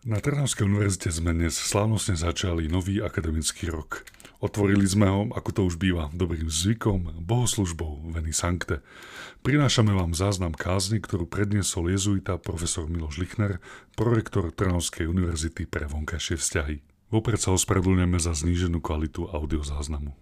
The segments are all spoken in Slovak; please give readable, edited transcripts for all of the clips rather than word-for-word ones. Na Trnavskej univerzite sme dnes slávnostne začali nový akademický rok. Otvorili sme ho, ako to už býva, dobrým zvykom, bohoslužbou Veni Sancte. Prinášame vám záznam kázni, ktorú predniesol jezuita profesor Miloš Lichner, prorektor Trnavskej univerzity pre vonkajšie vzťahy. Vopred sa ospravedlňujeme za zníženú kvalitu audiozáznamu.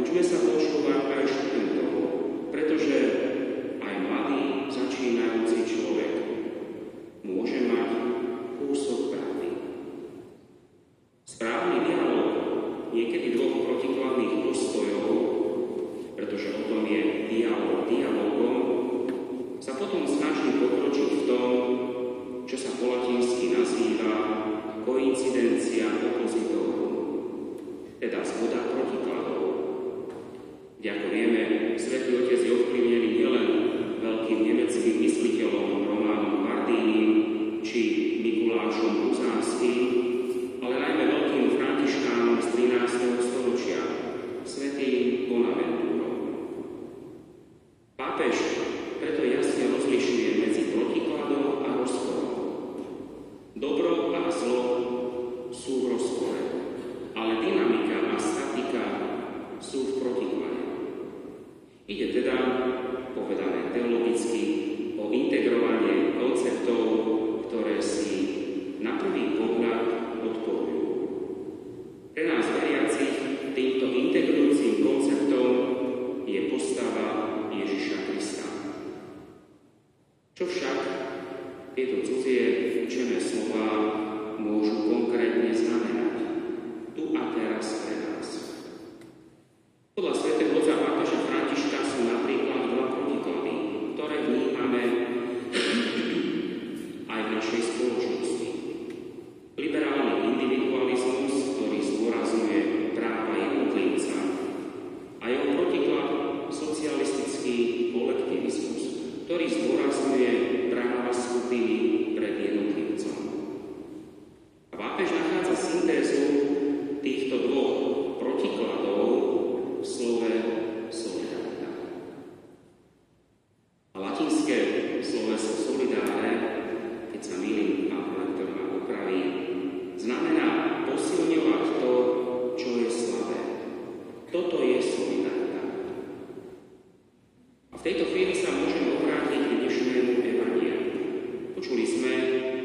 Učme sa počúvať aj študentov, pretože aj mladí začínajú francúzskym mysliteľom Románom Martínim či Mikulášom Kuzánskym, ale najmä veľkým františkánom z 13. storočia, svätým Bonaventúrom. Pápež preto jasne rozlišuje medzi protikladom a rozporom. Dobro a zlo sú v rozpore, ale dynamika a statika sú v protiklade. Ide teda, povedané teologicky, o integrovanie konceptov, ktoré si na prvý pohľad odporujú. Pre nás veriacich týmto integrujúcim konceptom je postava Ježiša Krista. Čo však tieto cudzie učené slova môžu konkrétne znamenať tu a teraz pre nás? Podľa svätého otca pápeža Františka sú napríklad dva protiklady, ktoré vnímame aj v našej spoločnosti. Liberálny individualizmus, ktorý zdôrazňuje práva jednotlivca, a jeho protiklad socialistický kolektivizmus, ktorý zdôrazňuje práva skupiny pred jednotlivcom. A pápež nachádza syntézu týchto dvoch protikladov v slove solidarita. A latinské sloveso solidare, keď sa mýlim, pán lektor ma opraví, znamená posilňovať to, čo je slabé. Toto je solidarita. A v tejto chvíli sa môžeme obrátiť k dnešnému evangeliu. Počuli sme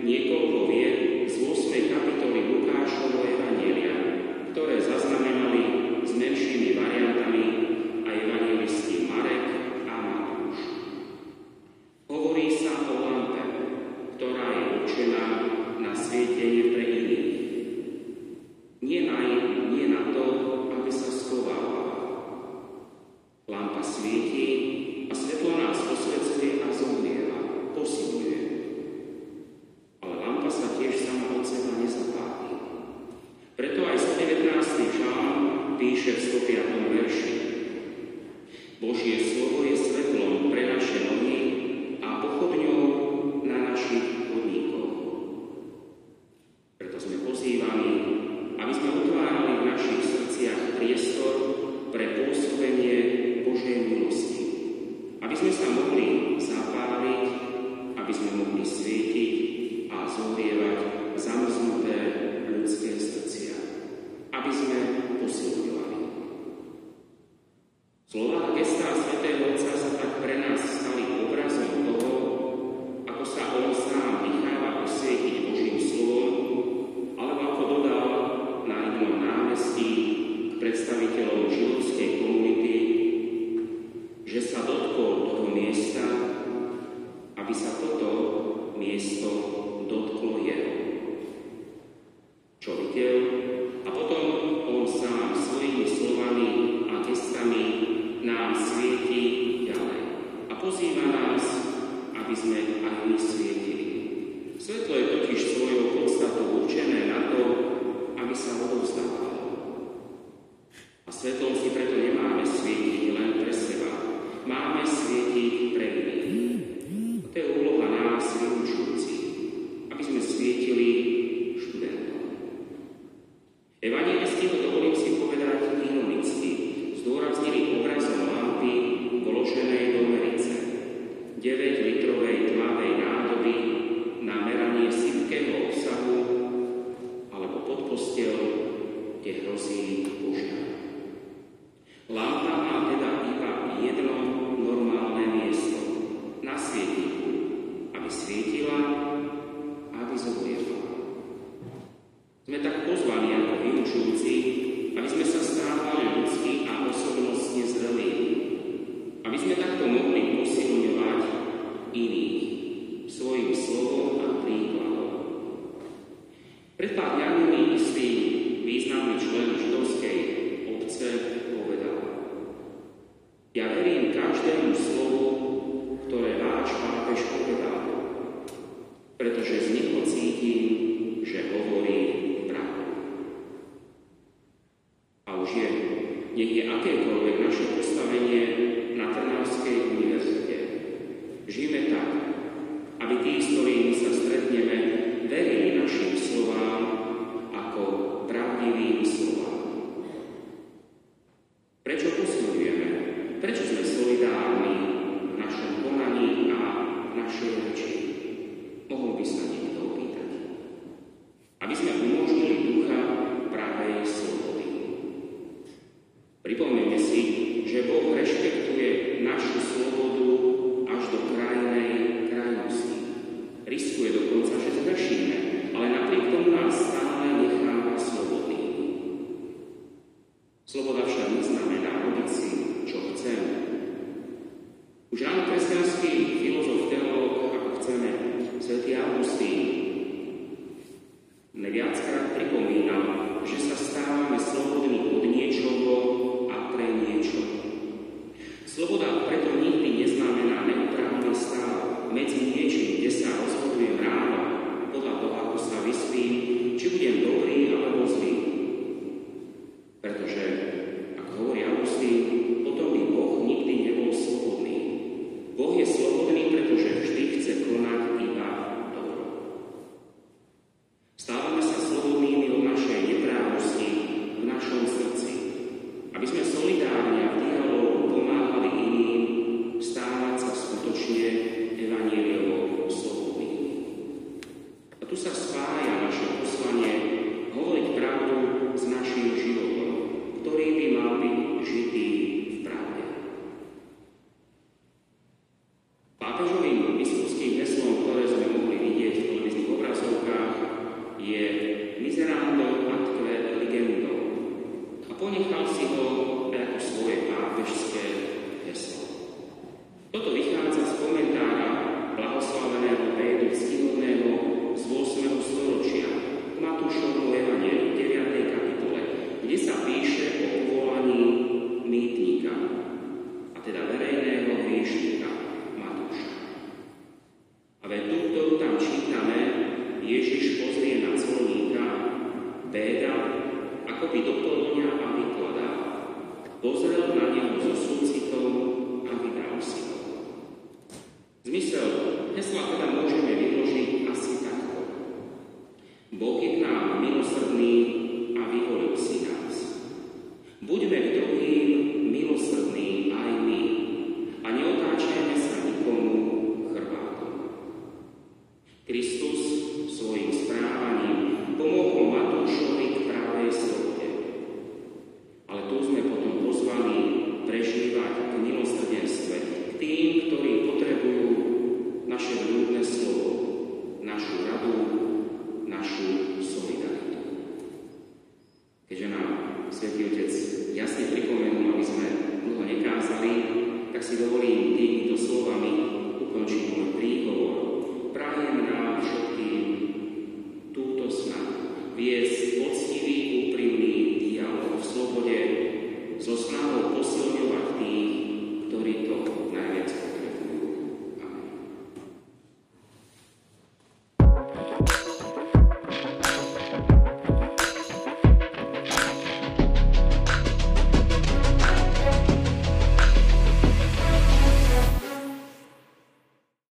niekoľko vied z 8. kapitoly Lukášovho evangelia, ktoré zaznamenali s menšími variantami aj evangelistí Marek a Matúš. Hovorí sa o lampe, ktorá je určená na svietenie pre iných. Nie na to, aby sa schovala. Lampa svieti a svetlo nás osvecuje a zohrieva, posilňuje. Ale lampa sa tiež sama od seba nezapáli. Preto aj 119. žalm píše v 105. verši: Božie slovo je svetlom pre naše nohy a pochodňou na našich chodníkoch. Preto sme pozývaní, aby sme otvárali v našich srdciach priestor pre pôsobenie Božej milosti. Aby sme sa mohli zapáliť, aby sme mohli svietiť a zohrievať zamrznuté ľudské srdcia. Aby sme posilňovali. Slová a gestá svätého Otca sa tak pre nás stali obrazom toho, ako sa on sám necháva osvietiť Božím slovom, alebo ako dodal na jednom námestí predstaviteľom židovskej komunity, že sa dotkol toho miesta, aby sa toto miesto dotklo jeho. Čo videl, a potom on sám svojimi slovami a gestami nám svieti ďalej a pozýva nás, aby sme aj my svietili. Svetlo je totiž svojou podstatou určené na to, aby sa odovzdávalo. A svetlom si preto nemáme svietiť len pre seba. Máme svietiť pre iných. To je úloha nás vyučujúcich, aby sme svietili študentom. Evangelisti, dovolím si povedať ironicky, zdôraznili obrazom lampy vloženej do merice, 9-litrovej tmavej nádoby na meranie sypkého obsahu alebo pod posteľ, kde hrozí požiar. Lampa má teda iba jedno normálne miesto na svietniku, aby svietila a aby zohrievala. Sme tak pozvaní ako vyučujúci, aby sme sa stávali ľudsky a osobnostne zrelí. Aby sme takto mohli posilňovať iných svojim slovom a príkladom. Pred pár dňami istý významný člen židovskej obce povedal: Ja verím každému slovu, ktoré váš pápež povedal, pretože z neho cítim, že hovorí. Nech je akékoľvek naše postavenie na Trnavskej univerzite. Žijeme tak, aby tí, s ktorými sa stretneme, verili našim slovám ako pravdivým slovám. Prečo posilujeme? Prečo sme solidárni v našom konaní a v našej reči? Mohol by sa niekto opýtať. Aby sme umožnili ducha pravej slobody. Pripomnite si, že Boh rešpektuje našu slobodu až do krajnej krajnosti. Riskuje dokonca, že zhrešíme, ale napriek tomu nás stále necháva slobody. Sloboda však neznamená robiť si, čo chceme. Už ráno kresťanský filozof, teológ, ako chceme, svätý Augustín neviackrát pripomínal, že sa stávame slobodní od niečoho a pre niečo. Sloboda preto nikdy neznamená neutrálny stav medzi niečím, kde sa rozhodujem ráno, podľa toho, ako sa vyspím, či budem dobrý alebo zlý. Pretože, ak hovorí Augustín, potom by Boh nikdy nebol slobodný. Boh je slobodný, pretože vždy chce konať iba dobro. Stávame sa slobodnými od našej neprávosti v našom srdci, aby sme solidárne a v dialógu pomáhali iným stávať sa skutočne evanjeliovo slobodnými. A tu sa spája naše poslanie hovoriť pravdu s našim životom, ktorý by mal byť žitý v pravde. Pápežovým biskupským heslom, ktoré sme mohli vidieť v televíznych obrazovkách, je miserando atque legendo. A ponechal si ho ako svoje pápežské heslo. Toto vychádza z komentára blahoslaveného Pédu Ctihodného z 8. storočia k Matúšovmu evangeliu 9. kapitole, kde sa píše o povolaní mýtnika, a teda verejného hriešnika. A veď tu, ktorú tam čítame, Ježiš pozrie na colníka, béda, ako by doplňa a vykladá. Pozrel na neho so súcitom a vydal si ho. Zmysel hesla teda môžeme vyložiť asi takto. Boh je k nám milosrdný a vyvolil si nás. Buďme k druhým milosrdní aj my a neotáčajme sa